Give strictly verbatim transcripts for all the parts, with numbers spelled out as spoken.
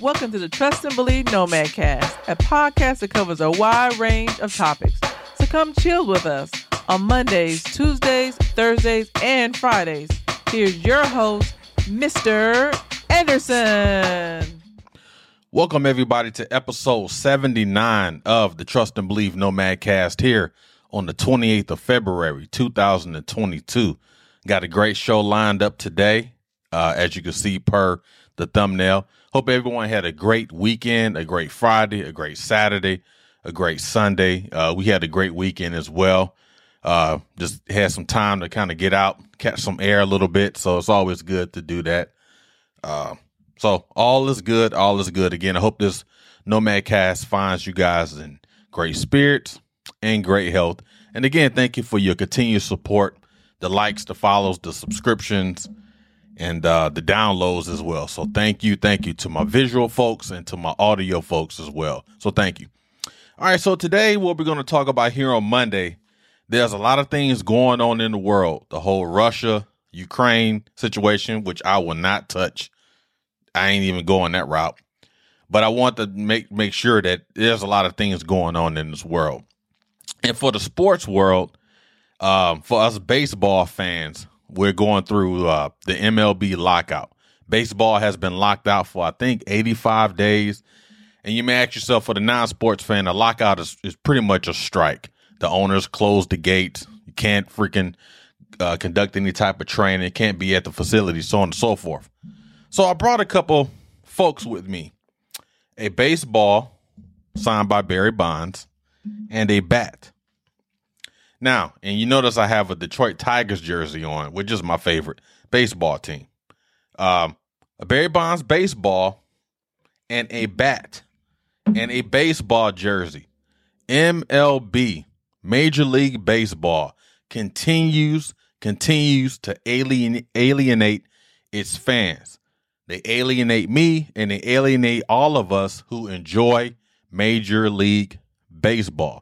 Welcome to the Trust and Believe Nomad Cast, a podcast that covers a wide range of topics. So come chill with us on Mondays, Tuesdays, Thursdays, and Fridays. Here's your host, Mister Anderson. Welcome everybody to episode seventy-nine of the Trust and Believe Nomad Cast here on the twenty-eighth of February, two thousand twenty-two. Got a great show lined up today, uh, as you can see per the thumbnail. Hope everyone had a great weekend, a great Friday, a great Saturday, a great Sunday. Uh, we had a great weekend as well. Uh, just had some time to kind of get out, catch some air a little bit. So it's always good to do that. Uh, so all is good. All is good. Again, I hope this Nomad Cast finds you guys in great spirits and great health. And again, thank you for your continued support, the likes, the follows, the subscriptions, and uh, the downloads as well. So thank you. Thank you to my visual folks and to my audio folks as well. So thank you. All right. So today what we're going to talk about here on Monday, there's a lot of things going on in the world. The whole Russia, Ukraine situation, which I will not touch. I ain't even going that route. But I want to make, make sure that there's a lot of things going on in this world. And for the sports world, um, for us baseball fans, we're going through uh, the M L B lockout. Baseball has been locked out for, I think, eighty-five days. And you may ask yourself, for the non-sports fan, a lockout is, is pretty much a strike. The owners close the gates. You can't freaking uh, conduct any type of training. You can't be at the facility, so on and so forth. So I brought a couple folks with me. A baseball signed by Barry Bonds and a bat. Now, and you notice I have a Detroit Tigers jersey on, which is my favorite baseball team. Um, a Barry Bonds baseball and a bat and a baseball jersey. M L B, Major League Baseball, continues, continues to alien, alienate its fans. They alienate me and they alienate all of us who enjoy Major League Baseball.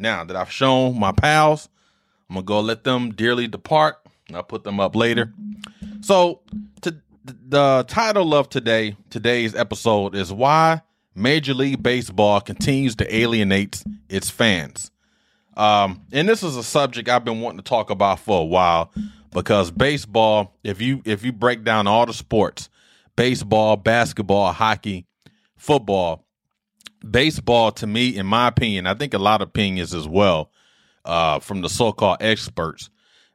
Now that I've shown my pals, I'm going to go let them dearly depart, and I'll put them up later. So to, the title of today, today's episode is Why Major League Baseball Continues to Alienate Its Fans. Um, and this is a subject I've been wanting to talk about for a while because baseball, if you if you break down all the sports, baseball, basketball, hockey, football, baseball, to me, in my opinion, I think a lot of opinions as well uh, from the so-called experts,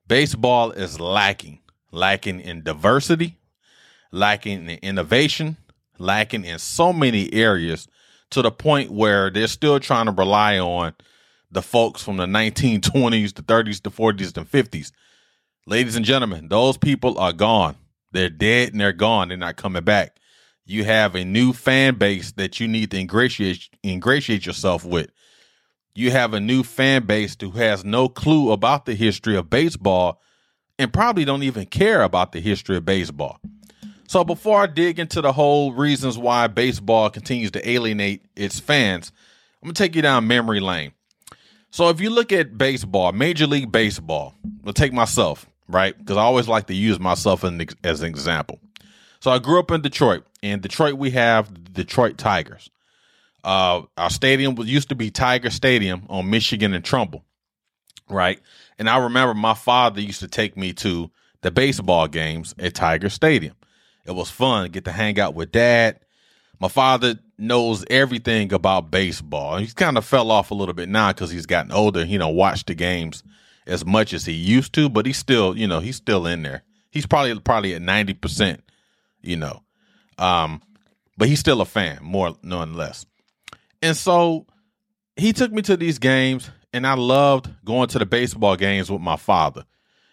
baseball is lacking, lacking in diversity, lacking in innovation, lacking in so many areas to the point where they're still trying to rely on the folks from the nineteen twenties, the thirties, the forties, and fifties. Ladies and gentlemen, those people are gone. They're dead and they're gone. They're not coming back. You have a new fan base that you need to ingratiate, ingratiate yourself with. You have a new fan base who has no clue about the history of baseball and probably don't even care about the history of baseball. So before I dig into the whole reasons why baseball continues to alienate its fans, I'm going to take you down memory lane. So if you look at baseball, Major League Baseball, I'll take myself, right? Because I always like to use myself as an example. So I grew up in Detroit. In Detroit, we have the Detroit Tigers. Uh, our stadium was, used to be Tiger Stadium on Michigan and Trumbull, right? And I remember my father used to take me to the baseball games at Tiger Stadium. It was fun. Get to hang out with Dad. My father knows everything about baseball. He's kind of fell off a little bit now because he's gotten older. He don't watch the games as much as he used to, but he's still, you know, he's still in there. He's probably probably at ninety percent, you know. Um, but he's still a fan, more nonetheless. And so he took me to these games, and I loved going to the baseball games with my father.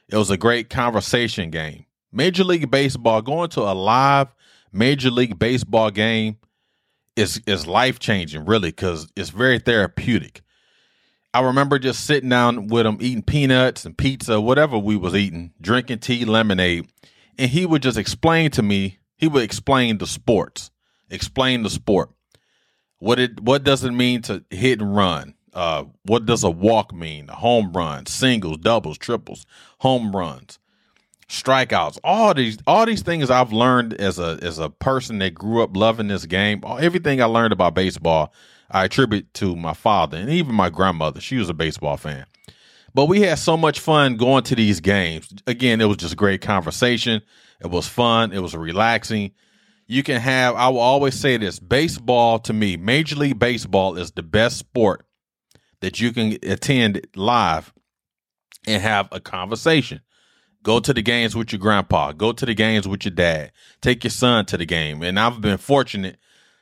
It was a great conversation game. Major League Baseball, going to a live Major League Baseball game is, is life-changing, really, because it's very therapeutic. I remember just sitting down with him, eating peanuts and pizza, whatever we was eating, drinking tea, lemonade, and he would just explain to me. He would explain the sports, explain the sport. What it what does it mean to hit and run? Uh, what does a walk mean? A home run, singles, doubles, triples, home runs. strikeouts, all these all these things I've learned as a as a person that grew up loving this game. Everything I learned about baseball, I attribute to my father and even my grandmother. She was a baseball fan. But we had so much fun going to these games. Again, it was just great conversation. It was fun. It was relaxing. You can have, I will always say this, baseball to me, Major League Baseball is the best sport that you can attend live and have a conversation. Go to the games with your grandpa. Go to the games with your dad. Take your son to the game. And I've been fortunate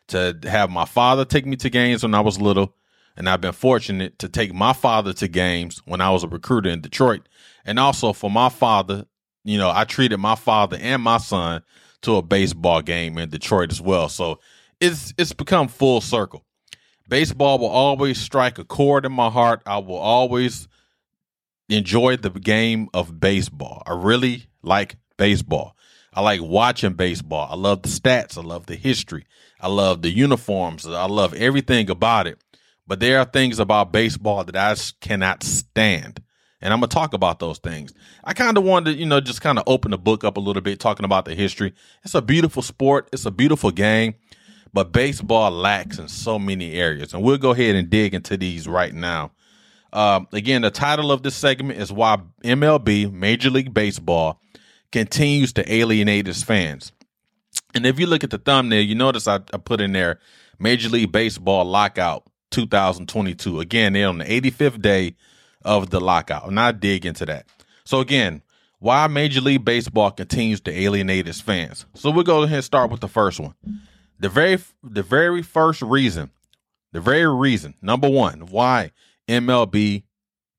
to have my father take me to games when I was little. And I've been fortunate to take my father to games when I was a recruiter in Detroit. And also for my father, you know, I treated my father and my son to a baseball game in Detroit as well. So it's it's become full circle. Baseball will always strike a chord in my heart. I will always enjoy the game of baseball. I really like baseball. I like watching baseball. I love the stats. I love the history. I love the uniforms. I love everything about it. But there are things about baseball that I cannot stand. And I'm going to talk about those things. I kind of wanted to, you know, just kind of open the book up a little bit, talking about the history. It's a beautiful sport. It's a beautiful game. But baseball lacks in so many areas. And we'll go ahead and dig into these right now. Um, again, the title of this segment is Why M L B, Major League Baseball, Continues to Alienate Its Fans. And if you look at the thumbnail, you notice I, I put in there Major League Baseball Lockout two thousand twenty-two. Again, they're on the eighty-fifth day of the lockout. And I dig into that. So again, why Major League Baseball continues to alienate its fans. So we'll go ahead and start with the first one. The very, the very first reason, the very reason, number one, why M L B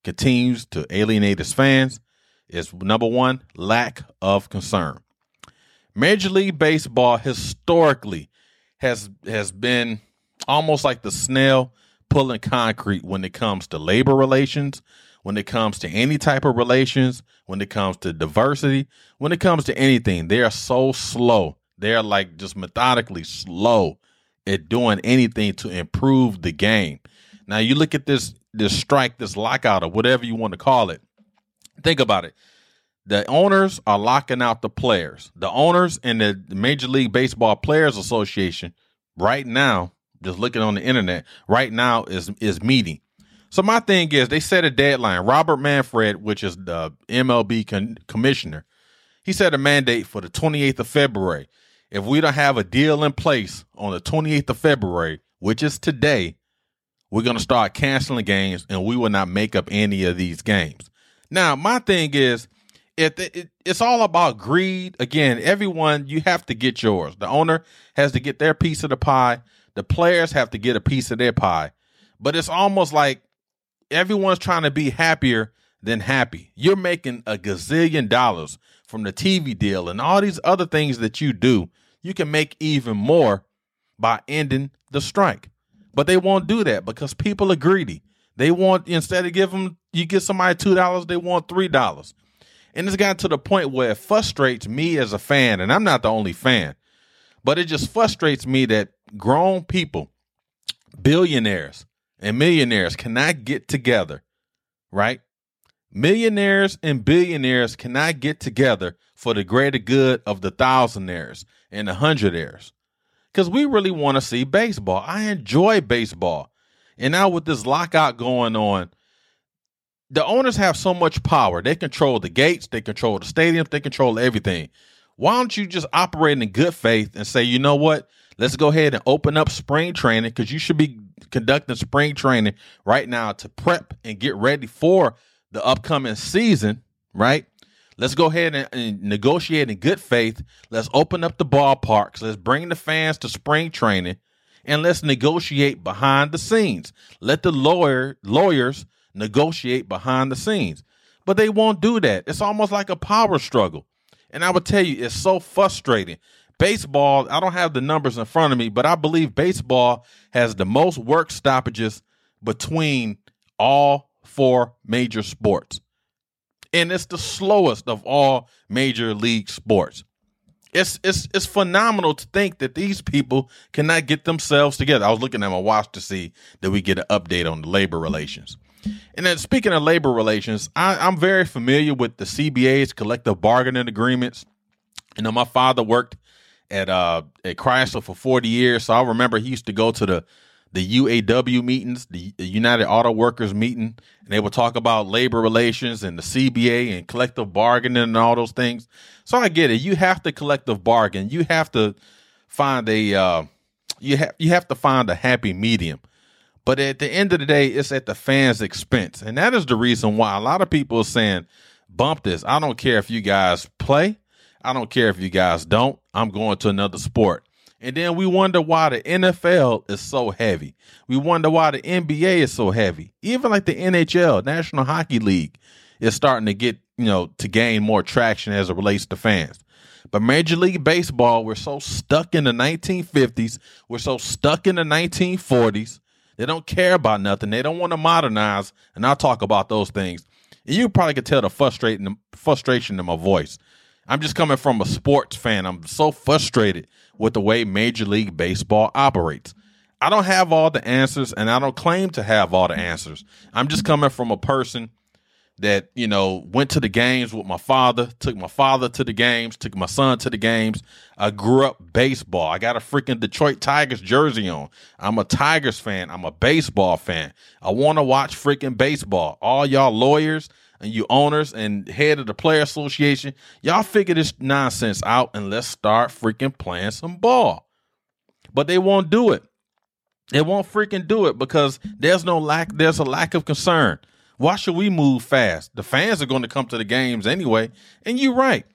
continues to alienate its fans is, number one, lack of concern. Major League Baseball historically has has been almost like the snail pulling concrete when it comes to labor relations, when it comes to any type of relations, when it comes to diversity, when it comes to anything. They are so slow. They are like just methodically slow at doing anything to improve the game. Now, you look at this this strike, this lockout, or whatever you want to call it. Think about it. The owners are locking out the players. The owners and the Major League Baseball Players Association right now, just looking on the internet, right now is is meeting. So my thing is, they set a deadline. Robert Manfred, which is the M L B con- commissioner, he set a mandate for the twenty-eighth of February. If we don't have a deal in place on the twenty-eighth of February, which is today, we're going to start canceling games, and we will not make up any of these games. Now, my thing is, if it, it, it's all about greed. Again, everyone, you have to get yours. The owner has to get their piece of the pie. The players have to get a piece of their pie. But it's almost like everyone's trying to be happier than happy. You're making a gazillion dollars from the T V deal and all these other things that you do. You can make even more by ending the strike. But they won't do that because people are greedy. They want, instead of give them, you get somebody two dollars, they want three dollars. And it's gotten to the point where it frustrates me as a fan, and I'm not the only fan, but it just frustrates me that grown people, billionaires and millionaires cannot get together, right? Millionaires and billionaires cannot get together for the greater good of the thousandaires and the hundredaires. Because we really want to see baseball. I enjoy baseball. And now with this lockout going on, the owners have so much power. They control the gates. They control the stadiums. They control everything. Why don't you just operate in good faith and say, you know what? Let's go ahead and open up spring training, because you should be conducting spring training right now to prep and get ready for the upcoming season, right? Let's go ahead and, and negotiate in good faith. Let's open up the ballparks. Let's bring the fans to spring training, and let's negotiate behind the scenes. Let the lawyer lawyers negotiate behind the scenes. But they won't do that. It's almost like a power struggle. And I would tell you, it's so frustrating. Baseball, I don't have the numbers in front of me, but I believe baseball has the most work stoppages between all four major sports. And it's the slowest of all major league sports. It's it's it's phenomenal to think that these people cannot get themselves together. I was looking at my watch to see that we get an update on the labor relations. And then speaking of labor relations, I, I'm very familiar with the C B A's, collective bargaining agreements. You know, my father worked at uh, at Chrysler for forty years, so I remember he used to go to the the U A W meetings, the United Auto Workers meeting, and they would talk about labor relations and the C B A and collective bargaining and all those things. So I get it. You have to collective bargain. You have to find a uh, you have you have to find a happy medium. But at the end of the day, it's at the fans' expense, and that is the reason why a lot of people are saying, "Bump this! I don't care if you guys play. I don't care if you guys don't. I'm going to another sport." And then we wonder why the N F L is so heavy. We wonder why the N B A is so heavy. Even like the N H L, National Hockey League, is starting to get, you know, to gain more traction as it relates to fans. But Major League Baseball, we're so stuck in the nineteen fifties. We're so stuck in the nineteen forties. They don't care about nothing. They don't want to modernize, and I'll talk about those things. And you probably could tell the frustrating frustration in my voice. I'm just coming from a sports fan. I'm so frustrated with the way Major League Baseball operates. I don't have all the answers, and I don't claim to have all the answers. I'm just coming from a person that, you know, went to the games with my father, took my father to the games, took my son to the games. I grew up baseball. I got a freaking Detroit Tigers jersey on. I'm a Tigers fan. I'm a baseball fan. I want to watch freaking baseball. All y'all lawyers and you owners and head of the player association, y'all figure this nonsense out and let's start freaking playing some ball. But they won't do it. They won't freaking do it because there's no lack. There's a lack of concern. Why should we move fast? The fans are going to come to the games anyway. And you're right.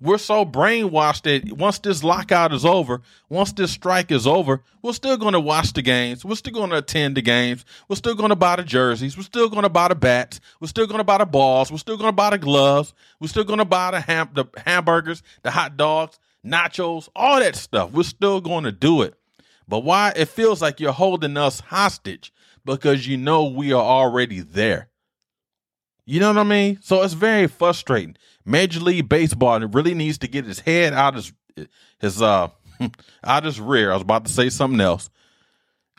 We're so brainwashed that once this lockout is over, once this strike is over, we're still going to watch the games. We're still going to attend the games. We're still going to buy the jerseys. We're still going to buy the bats. We're still going to buy the balls. We're still going to buy the gloves. We're still going to buy the, ham- the hamburgers, the hot dogs, nachos, all that stuff. We're still going to do it. But why? It feels like you're holding us hostage because you know we are already there. You know what I mean? So it's very frustrating. Major League Baseball really needs to get his head out his his uh out his rear. I was about to say something else.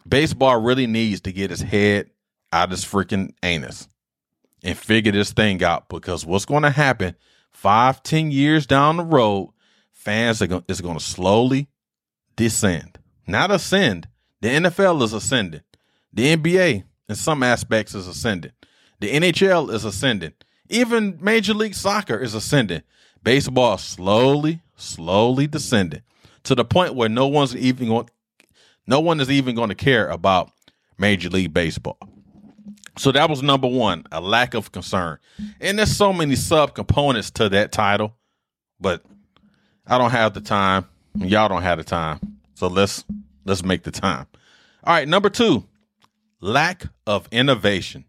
Baseball really needs to get his head out his freaking anus and figure this thing out because what's going to happen five, ten years down the road, fans are going is going to slowly descend, not ascend. The N F L is ascending. The N B A in some aspects is ascending. The N H L is ascending. Even Major League Soccer is ascending. Baseball slowly, slowly descending to the point where no one's even going, no one is even going to care about Major League Baseball. So that was number one, a lack of concern. And there's so many sub components to that title, but I don't have the time. Y'all don't have the time. So let's let's make the time. All right, number two, lack of innovation.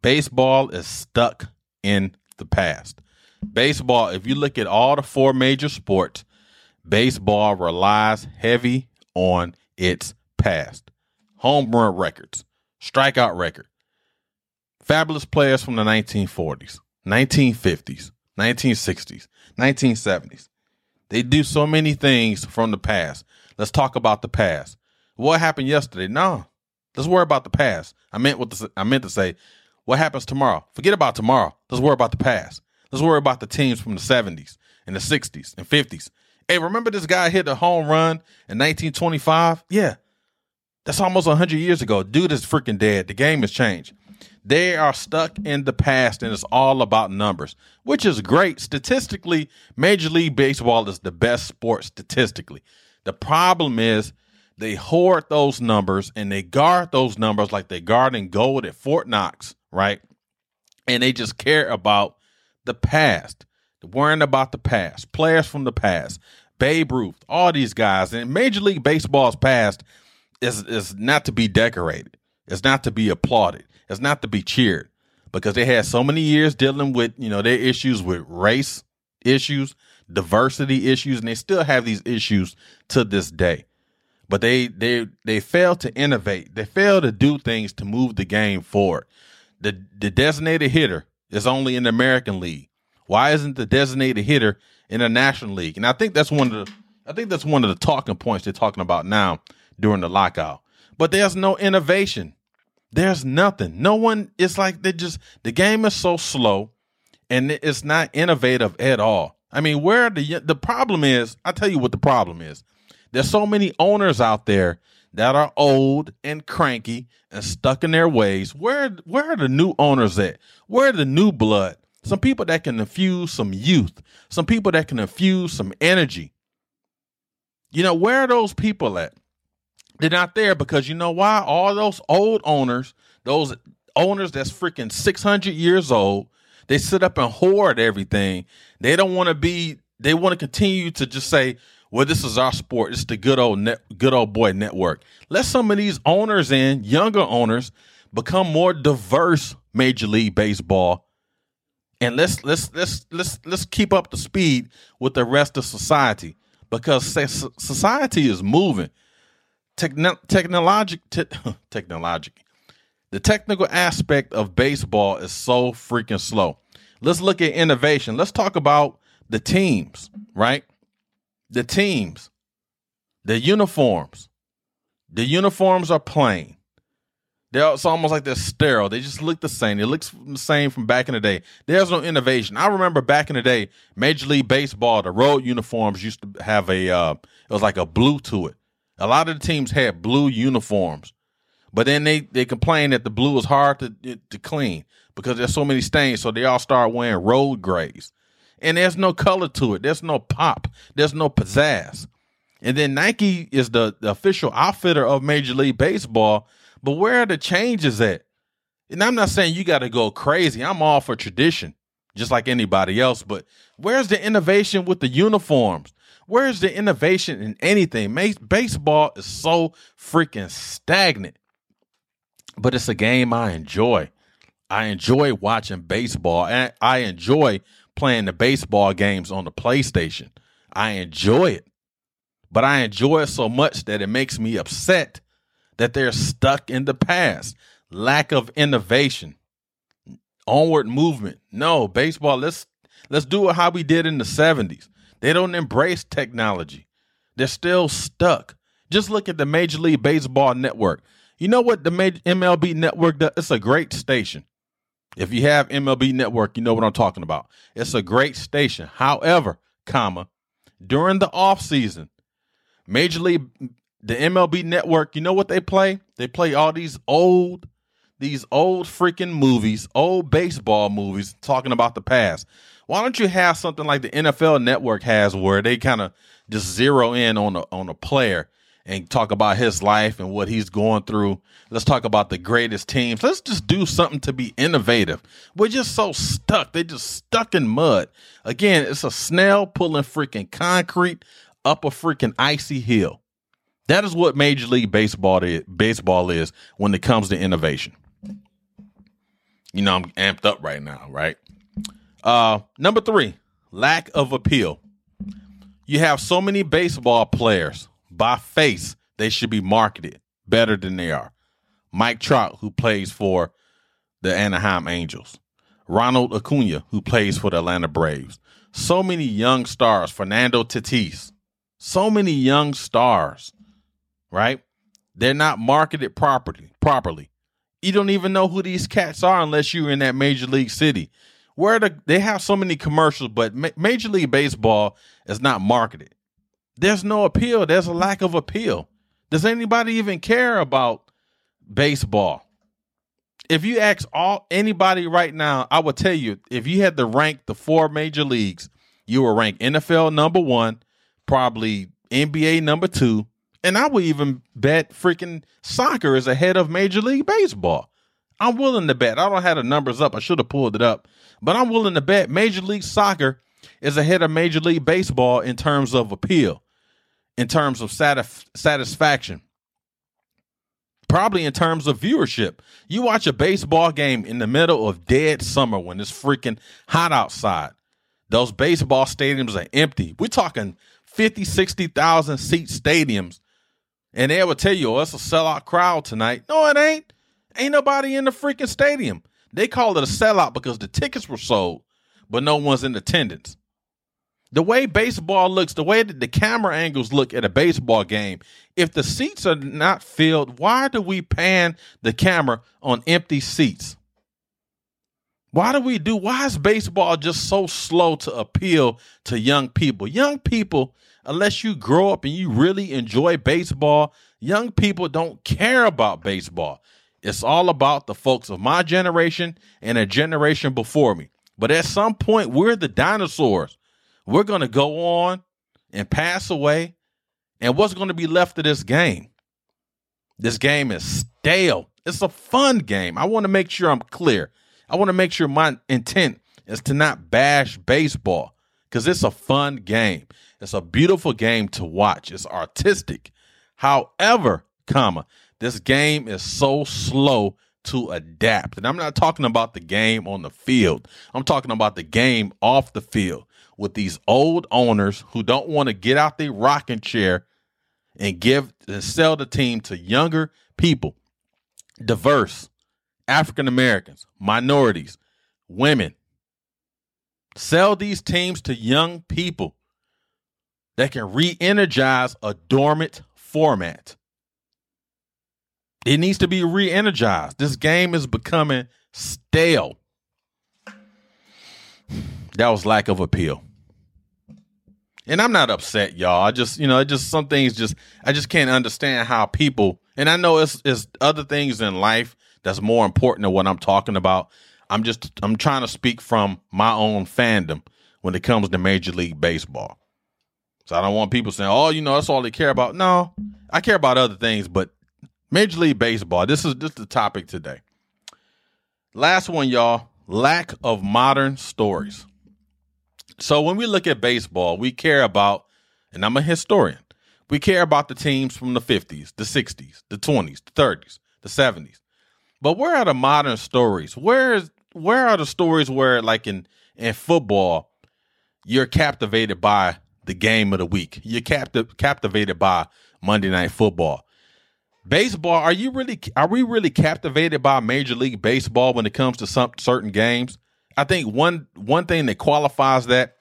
Baseball is stuck in the past. Baseball, if you look at all the four major sports, baseball relies heavy on its past. Home run records, strikeout record, fabulous players from the nineteen forties, nineteen fifties, nineteen sixties, nineteen seventies. They do so many things from the past. Let's talk about the past. What happened yesterday? No, let's worry about the past. I meant what the, I meant to say. What happens tomorrow? Forget about tomorrow. Let's worry about the past. Let's worry about the teams from the seventies and the sixties and fifties. Hey, remember this guy hit a home run in nineteen twenty-five? Yeah, that's almost one hundred years ago. Dude is freaking dead. The game has changed. They are stuck in the past, and it's all about numbers, which is great. Statistically, Major League Baseball is the best sport statistically. The problem is they hoard those numbers, and they guard those numbers like they guard in gold at Fort Knox. Right. And they just care about the past, worrying about the past, players from the past, Babe Ruth, all these guys. And Major League Baseball's past is, is not to be decorated. It's not to be applauded. It's not to be cheered because they had so many years dealing with, you know, their issues with race issues, diversity issues, and they still have these issues to this day. But they they they fail to innovate. They fail to do things to move the game forward. The the designated hitter is only in the American League. Why isn't the designated hitter in the National League? And I think that's one of the I think that's one of the talking points they're talking about now during the lockout. But there's no innovation. There's nothing. No one. It's like they just, the game is so slow and it's not innovative at all. I mean, where the the problem is, I'll tell you what the problem is. There's so many owners out there that are old and cranky and stuck in their ways. Where where are the new owners at? Where are the new blood? Some people that can infuse some youth, some people that can infuse some energy. You know, where are those people at? They're not there because you know why? All those old owners, those owners that's freaking six hundred years old, they sit up and hoard everything. They don't want to be, they want to continue to just say, well, this is our sport. It's the good old net, good old boy network. Let some of these owners in, younger owners, become more diverse Major League Baseball. And let's let's let's let's let's keep up the speed with the rest of society, because society is moving. Techno- technologic, te- technologic. The technical aspect of baseball is so freaking slow. Let's look at innovation. Let's talk about the teams, right? The teams, the uniforms. The uniforms are plain. They're, it's almost like they're sterile. They just look the same. It looks the same from back in the day. There's no innovation. I remember back in the day, Major League Baseball, the road uniforms used to have a, uh, it was like a blue to it. A lot of the teams had blue uniforms, but then they, they complained that the blue is hard to to clean because there's so many stains. So they all start wearing road grays, and there's no color to it. There's no pop. There's no pizzazz. And then Nike is the, the official outfitter of Major League Baseball. But where are the changes at? And I'm not saying you got to go crazy. I'm all for tradition, just like anybody else. But where's the innovation with the uniforms? Where's the innovation in anything? Baseball is so freaking stagnant. But it's a game I enjoy. I enjoy watching baseball. And I enjoy playing the baseball games on the PlayStation. I enjoy it. But I enjoy it so much that it makes me upset that they're stuck in the past. Lack of innovation. Onward movement. No, baseball, let's let's do it how we did in the seventies. They don't embrace technology. They're still stuck. Just look at the Major League Baseball Network. You know what the M L B Network does? It's a great station. If you have M L B Network, you know what I'm talking about. It's a great station. However, comma, during the offseason, Major League, the M L B Network, you know what they play? They play all these old, these old freaking movies, old baseball movies, talking about the past. Why don't you have something like the N F L Network has, where they kind of just zero in on a, on a player and talk about his life and what he's going through. Let's talk about the greatest teams. Let's just do something to be innovative. We're just so stuck. They're just stuck in mud. Again, it's a snail pulling freaking concrete up a freaking icy hill. That is what Major League Baseball is, baseball is when it comes to innovation. You know, I'm amped up right now, right? Uh, number three, lack of appeal. You have so many baseball players by face. They should be marketed better than they are. Mike Trout, who plays for the Anaheim Angels. Ronald Acuna, who plays for the Atlanta Braves. So many young stars. Fernando Tatis. So many young stars, right? They're not marketed properly. properly. You don't even know who these cats are unless you're in that major league city. Where the, they have so many commercials, but ma- Major League Baseball is not marketed. There's no appeal. There's a lack of appeal. Does anybody even care about baseball? If you ask all anybody right now, I would tell you, if you had to rank the four major leagues, you would rank N F L number one, probably N B A number two, and I would even bet freaking soccer is ahead of Major League Baseball. I'm willing to bet. I don't have the numbers up. I should have pulled it up. But I'm willing to bet Major League Soccer is ahead of Major League Baseball in terms of appeal, in terms of satisf- satisfaction, probably in terms of viewership. You watch a baseball game in the middle of dead summer when it's freaking hot outside. Those baseball stadiums are empty. We're talking fifty, sixty thousand seat stadiums. And they will tell you, oh, it's a sellout crowd tonight. No, it ain't. Ain't nobody in the freaking stadium. They call it a sellout because the tickets were sold, but no one's in attendance. The way baseball looks, the way that the camera angles look at a baseball game, if the seats are not filled, why do we pan the camera on empty seats? Why do we do? Why is baseball just so slow to appeal to young people? Young people, unless you grow up and you really enjoy baseball, young people don't care about baseball. It's all about the folks of my generation and a generation before me. But at some point, we're the dinosaurs. We're going to go on and pass away. And what's going to be left of this game? This game is stale. It's a fun game. I want to make sure I'm clear. I want to make sure my intent is to not bash baseball because it's a fun game. It's a beautiful game to watch. It's artistic. However, comma, this game is so slow to adapt. And I'm not talking about the game on the field. I'm talking about the game off the field with these old owners who don't want to get out their rocking chair and give and sell the team to younger people, diverse African-Americans, minorities, women. Sell these teams to young people that can re-energize a dormant format. It needs to be re-energized. This game is becoming stale. That was lack of appeal. And I'm not upset, y'all. I just, you know, it just some things just, I just can't understand how people, and I know it's, it's other things in life that's more important than what I'm talking about. I'm just, I'm trying to speak from my own fandom when it comes to Major League Baseball. So I don't want people saying, oh, you know, that's all they care about. No, I care about other things, but Major League Baseball, this is just the topic today. Last one, y'all, lack of modern stories. So when we look at baseball, we care about, and I'm a historian, we care about the teams from the fifties, the sixties, the twenties, the thirties, the seventies. But where are the modern stories? Where is where are the stories where, like in, in football, you're captivated by the game of the week? You're captiv- captivated by Monday Night Football. Baseball, are you really? Are we really captivated by Major League Baseball when it comes to some certain games? I think one one thing that qualifies that,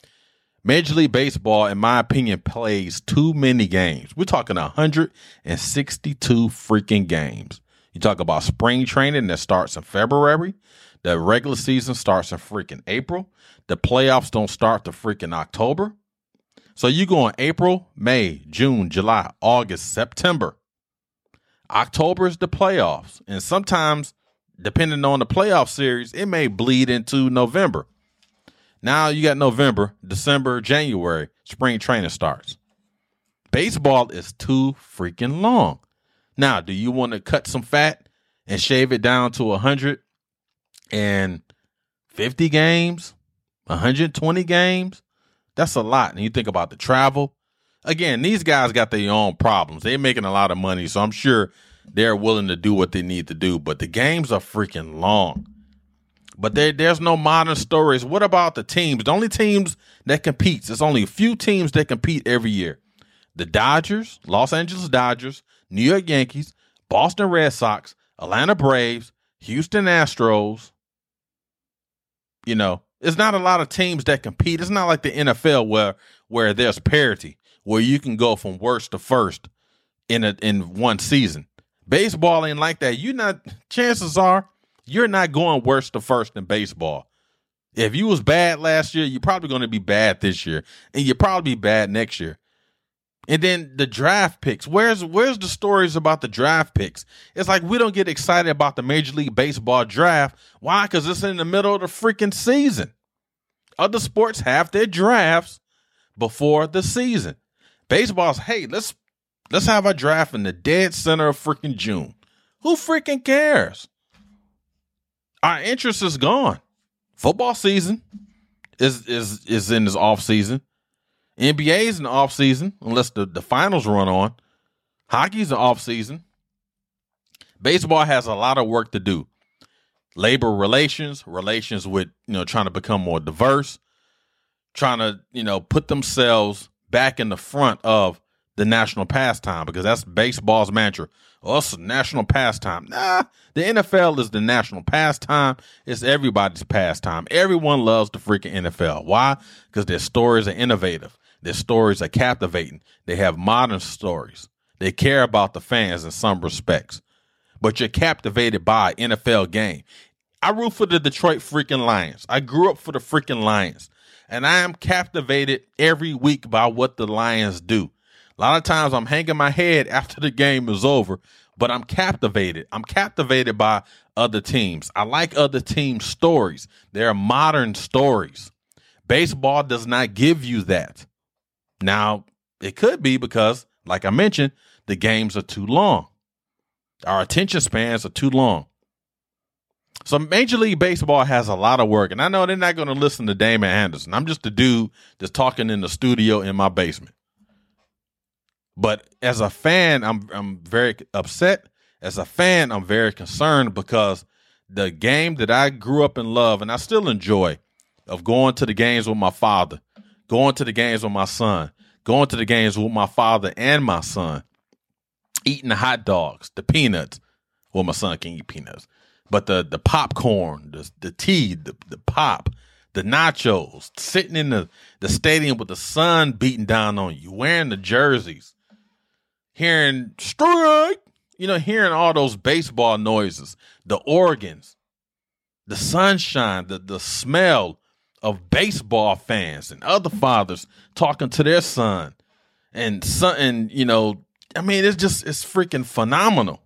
Major League Baseball, in my opinion, plays too many games. We're talking one hundred sixty-two freaking games. You talk about spring training that starts in February. The regular season starts in freaking April. The playoffs don't start to freaking October. So you go in April, May, June, July, August, September. October is the playoffs. And sometimes, depending on the playoff series, it may bleed into November. Now you got November, December, January, spring training starts. Baseball is too freaking long. Now, do you want to cut some fat and shave it down to one hundred fifty games, one hundred twenty games? That's a lot. And you think about the travel. Again, these guys got their own problems. They're making a lot of money, so I'm sure they're willing to do what they need to do. But the games are freaking long. But there, there's no modern stories. What about the teams? The only teams that compete, there's only a few teams that compete every year. The Dodgers, Los Angeles Dodgers, New York Yankees, Boston Red Sox, Atlanta Braves, Houston Astros. You know, it's not a lot of teams that compete. It's not like the N F L where where there's parity, where you can go from worst to first in a, in one season. Baseball ain't like that. You're not. Chances are you're not going worst to first in baseball. If you was bad last year, you're probably going to be bad this year, and you'll probably be bad next year. And then the draft picks. Where's where's the stories about the draft picks? It's like we don't get excited about the Major League Baseball draft. Why? Because it's in the middle of the freaking season. Other sports have their drafts before the season. Baseball's, hey, let's let's have a draft in the dead center of freaking June. Who freaking cares? Our interest is gone. Football season is is is in this off season. N B A's in the offseason, unless the, the finals run on. Hockey's in the offseason. Baseball has a lot of work to do. Labor relations, relations with, you know, trying to become more diverse, trying to, you know, put themselves back in the front of the national pastime, because that's baseball's mantra. Oh, it's a national pastime. Nah, the N F L is the national pastime. It's everybody's pastime. Everyone loves the freaking N F L. Why? Because their stories are innovative. Their stories are captivating. They have modern stories. They care about the fans in some respects. But you're captivated by an N F L game. I root for the Detroit freaking Lions. I grew up for the freaking Lions. And I am captivated every week by what the Lions do. A lot of times I'm hanging my head after the game is over, but I'm captivated. I'm captivated by other teams. I like other teams' stories. They're modern stories. Baseball does not give you that. Now, it could be because, like I mentioned, the games are too long. Our attention spans are too long. So Major League Baseball has a lot of work, and I know they're not going to listen to Damon Anderson. I'm just a dude that's talking in the studio in my basement. But as a fan, I'm I'm very upset. As a fan, I'm very concerned, because the game that I grew up in love, and I still enjoy, of going to the games with my father, going to the games with my son, going to the games with my father and my son, eating the hot dogs, the peanuts. Well, my son can eat peanuts. But the the popcorn, the the tea, the, the pop, the nachos, sitting in the, the stadium with the sun beating down on you, wearing the jerseys, hearing strike, you know, hearing all those baseball noises, the organs, the sunshine, the, the smell of baseball fans and other fathers talking to their son and son, and, you know, I mean, it's just, it's freaking phenomenal.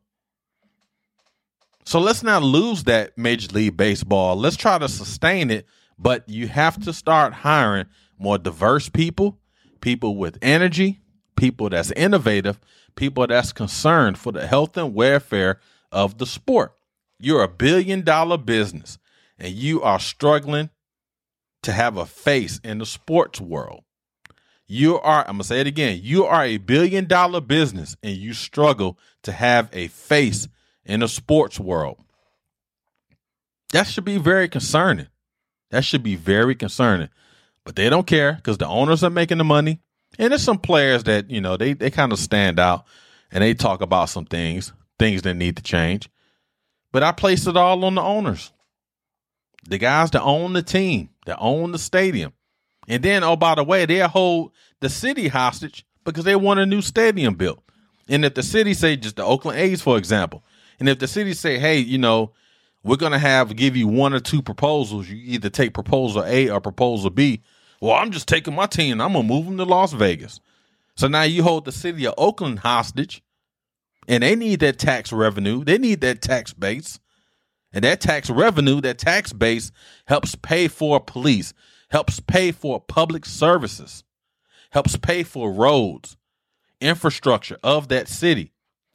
So let's not lose that, Major League Baseball. Let's try to sustain it, but you have to start hiring more diverse people, people with energy, people that's innovative, people that's concerned for the health and welfare of the sport. You're a billion dollar business, and you are struggling to have a face in the sports world. You are, I'm going to say it again, you are a billion dollar business, and you struggle to have a face in the sports world. That should be very concerning. That should be very concerning. But they don't care, because the owners are making the money. And there's some players that, you know, they, they kind of stand out, and they talk about some things, things that need to change. But I place it all on the owners. The guys that own the team, that own the stadium. And then, oh, by the way, they'll hold the city hostage, because they want a new stadium built. And if the city, say just the Oakland A's, for example, and if the city say, hey, you know, we're going to have give you one or two proposals. You either take proposal A or proposal B. Well, I'm just taking my team. I'm going to move them to Las Vegas. So now you hold the city of Oakland hostage, and they need that tax revenue. They need that tax base. And that tax revenue, that tax base, helps pay for police, helps pay for public services, helps pay for roads, infrastructure of that city.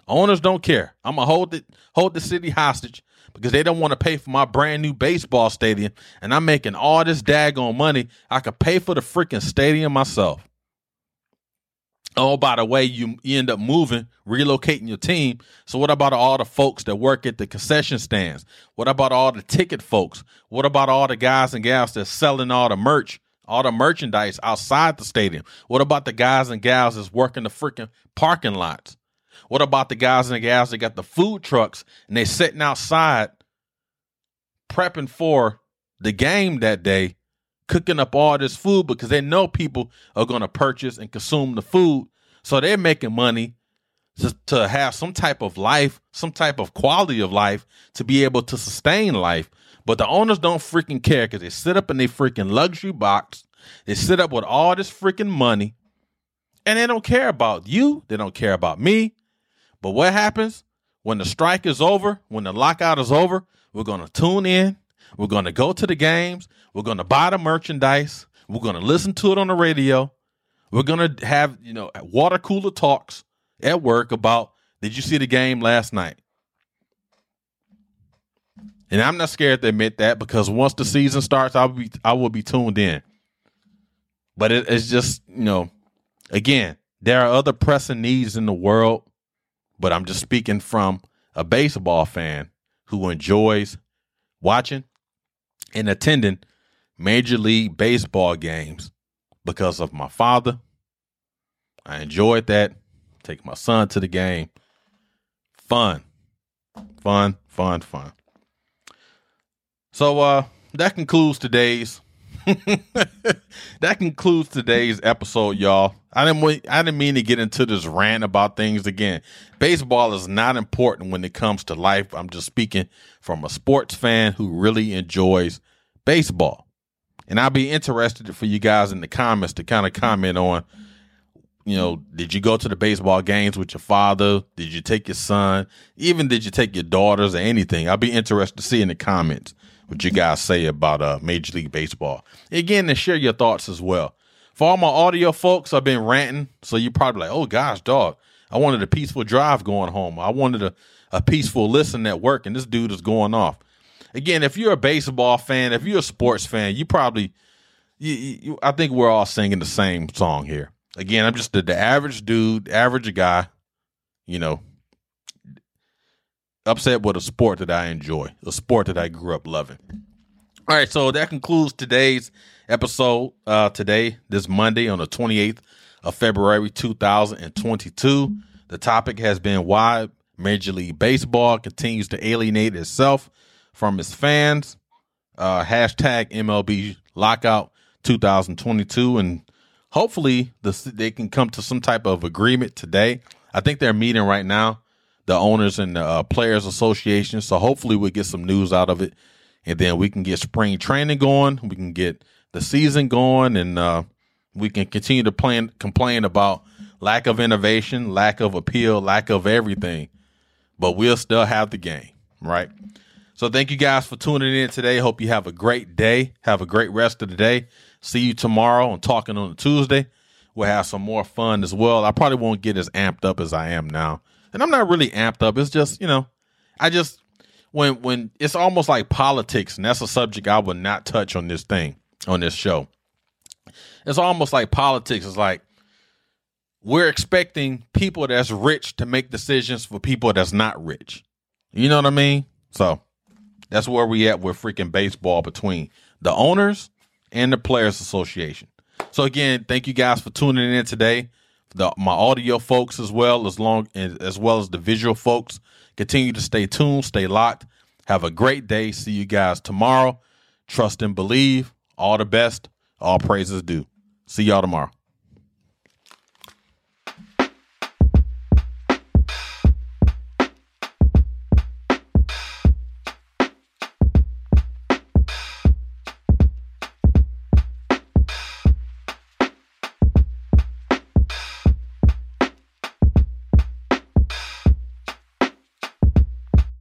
Owners don't care. I'm going to hold it, hold the city hostage, because they don't want to pay for my brand new baseball stadium, and I'm making all this daggone money. I could pay for the freaking stadium myself. Oh, by the way, you, you end up moving, relocating your team. So what about all the folks that work at the concession stands? What about all the ticket folks? What about all the guys and gals that's selling all the merch, all the merchandise outside the stadium? What about the guys and gals that's working the freaking parking lots? What about the guys and the gals that got the food trucks and they sitting outside prepping for the game that day, cooking up all this food, because they know people are going to purchase and consume the food. So they're making money to, to have some type of life, some type of quality of life, to be able to sustain life. But the owners don't freaking care, because they sit up in their freaking luxury box. They sit up with all this freaking money, and they don't care about you. They don't care about me. But what happens when the strike is over, when the lockout is over? We're going to tune in. We're going to go to the games. We're going to buy the merchandise. We're going to listen to it on the radio. We're going to have, you know, water cooler talks at work about, did you see the game last night? And I'm not scared to admit that, because once the season starts, I'll be, I will be tuned in. But it, it's just, you know, again, there are other pressing needs in the world. But I'm just speaking from a baseball fan who enjoys watching and attending Major League Baseball games because of my father. I enjoyed that. taking my son to the game. Fun. Fun, fun, fun. So uh, that concludes today's that concludes today's episode, y'all. I didn't I didn't mean to get into this rant about things again. Baseball is not important when it comes to life. I'm just speaking from a sports fan who really enjoys baseball. And I'll be interested for you guys in the comments to kind of comment on, you know, did you go to the baseball games with your father? Did you take your son? Even did you take your daughters or anything? I'll be interested to see in the comments what you guys say about uh, Major League Baseball. Again, and share your thoughts as well. For all my audio folks, I've been ranting. So you're probably like, oh, gosh, dog, I wanted a peaceful drive going home. I wanted a, a peaceful listen at work, and this dude is going off. Again, if you're a baseball fan, if you're a sports fan, you probably, you, you, I think we're all singing the same song here. Again, I'm just the, the average dude, average guy, you know, upset with a sport that I enjoy, a sport that I grew up loving. All right, so that concludes today's episode uh, today, this Monday on the twenty-eighth of February, two thousand twenty-two. The topic has been why Major League Baseball continues to alienate itself from its fans. Uh, hashtag M L B Lockout two thousand twenty-two, and hopefully the, they can come to some type of agreement today. I think they're meeting right now, the owners and the uh, players association. So hopefully we'll get some news out of it, and then we can get spring training going. We can get the season going, and uh, we can continue to plan, complain about lack of innovation, lack of appeal, lack of everything, but we'll still have the game, right? So thank you guys for tuning in today. Hope you have a great day. Have a great rest of the day. See you tomorrow on Talking on a Tuesday. We'll have some more fun as well. I probably won't get as amped up as I am now. And I'm not really amped up. It's just, you know, I just, when when it's almost like politics, and that's a subject I will not touch on this thing, on this show. It's almost like politics. It's like we're expecting people that's rich to make decisions for people that's not rich. You know what I mean? So that's where we at with freaking baseball between the owners and the Players Association. So again, thank you guys for tuning in today. The, my audio folks as well as long as, as well as the visual folks, continue to stay tuned, stay locked. Have a great day. See you guys tomorrow. Trust and believe. All the best. All praises due. See y'all tomorrow.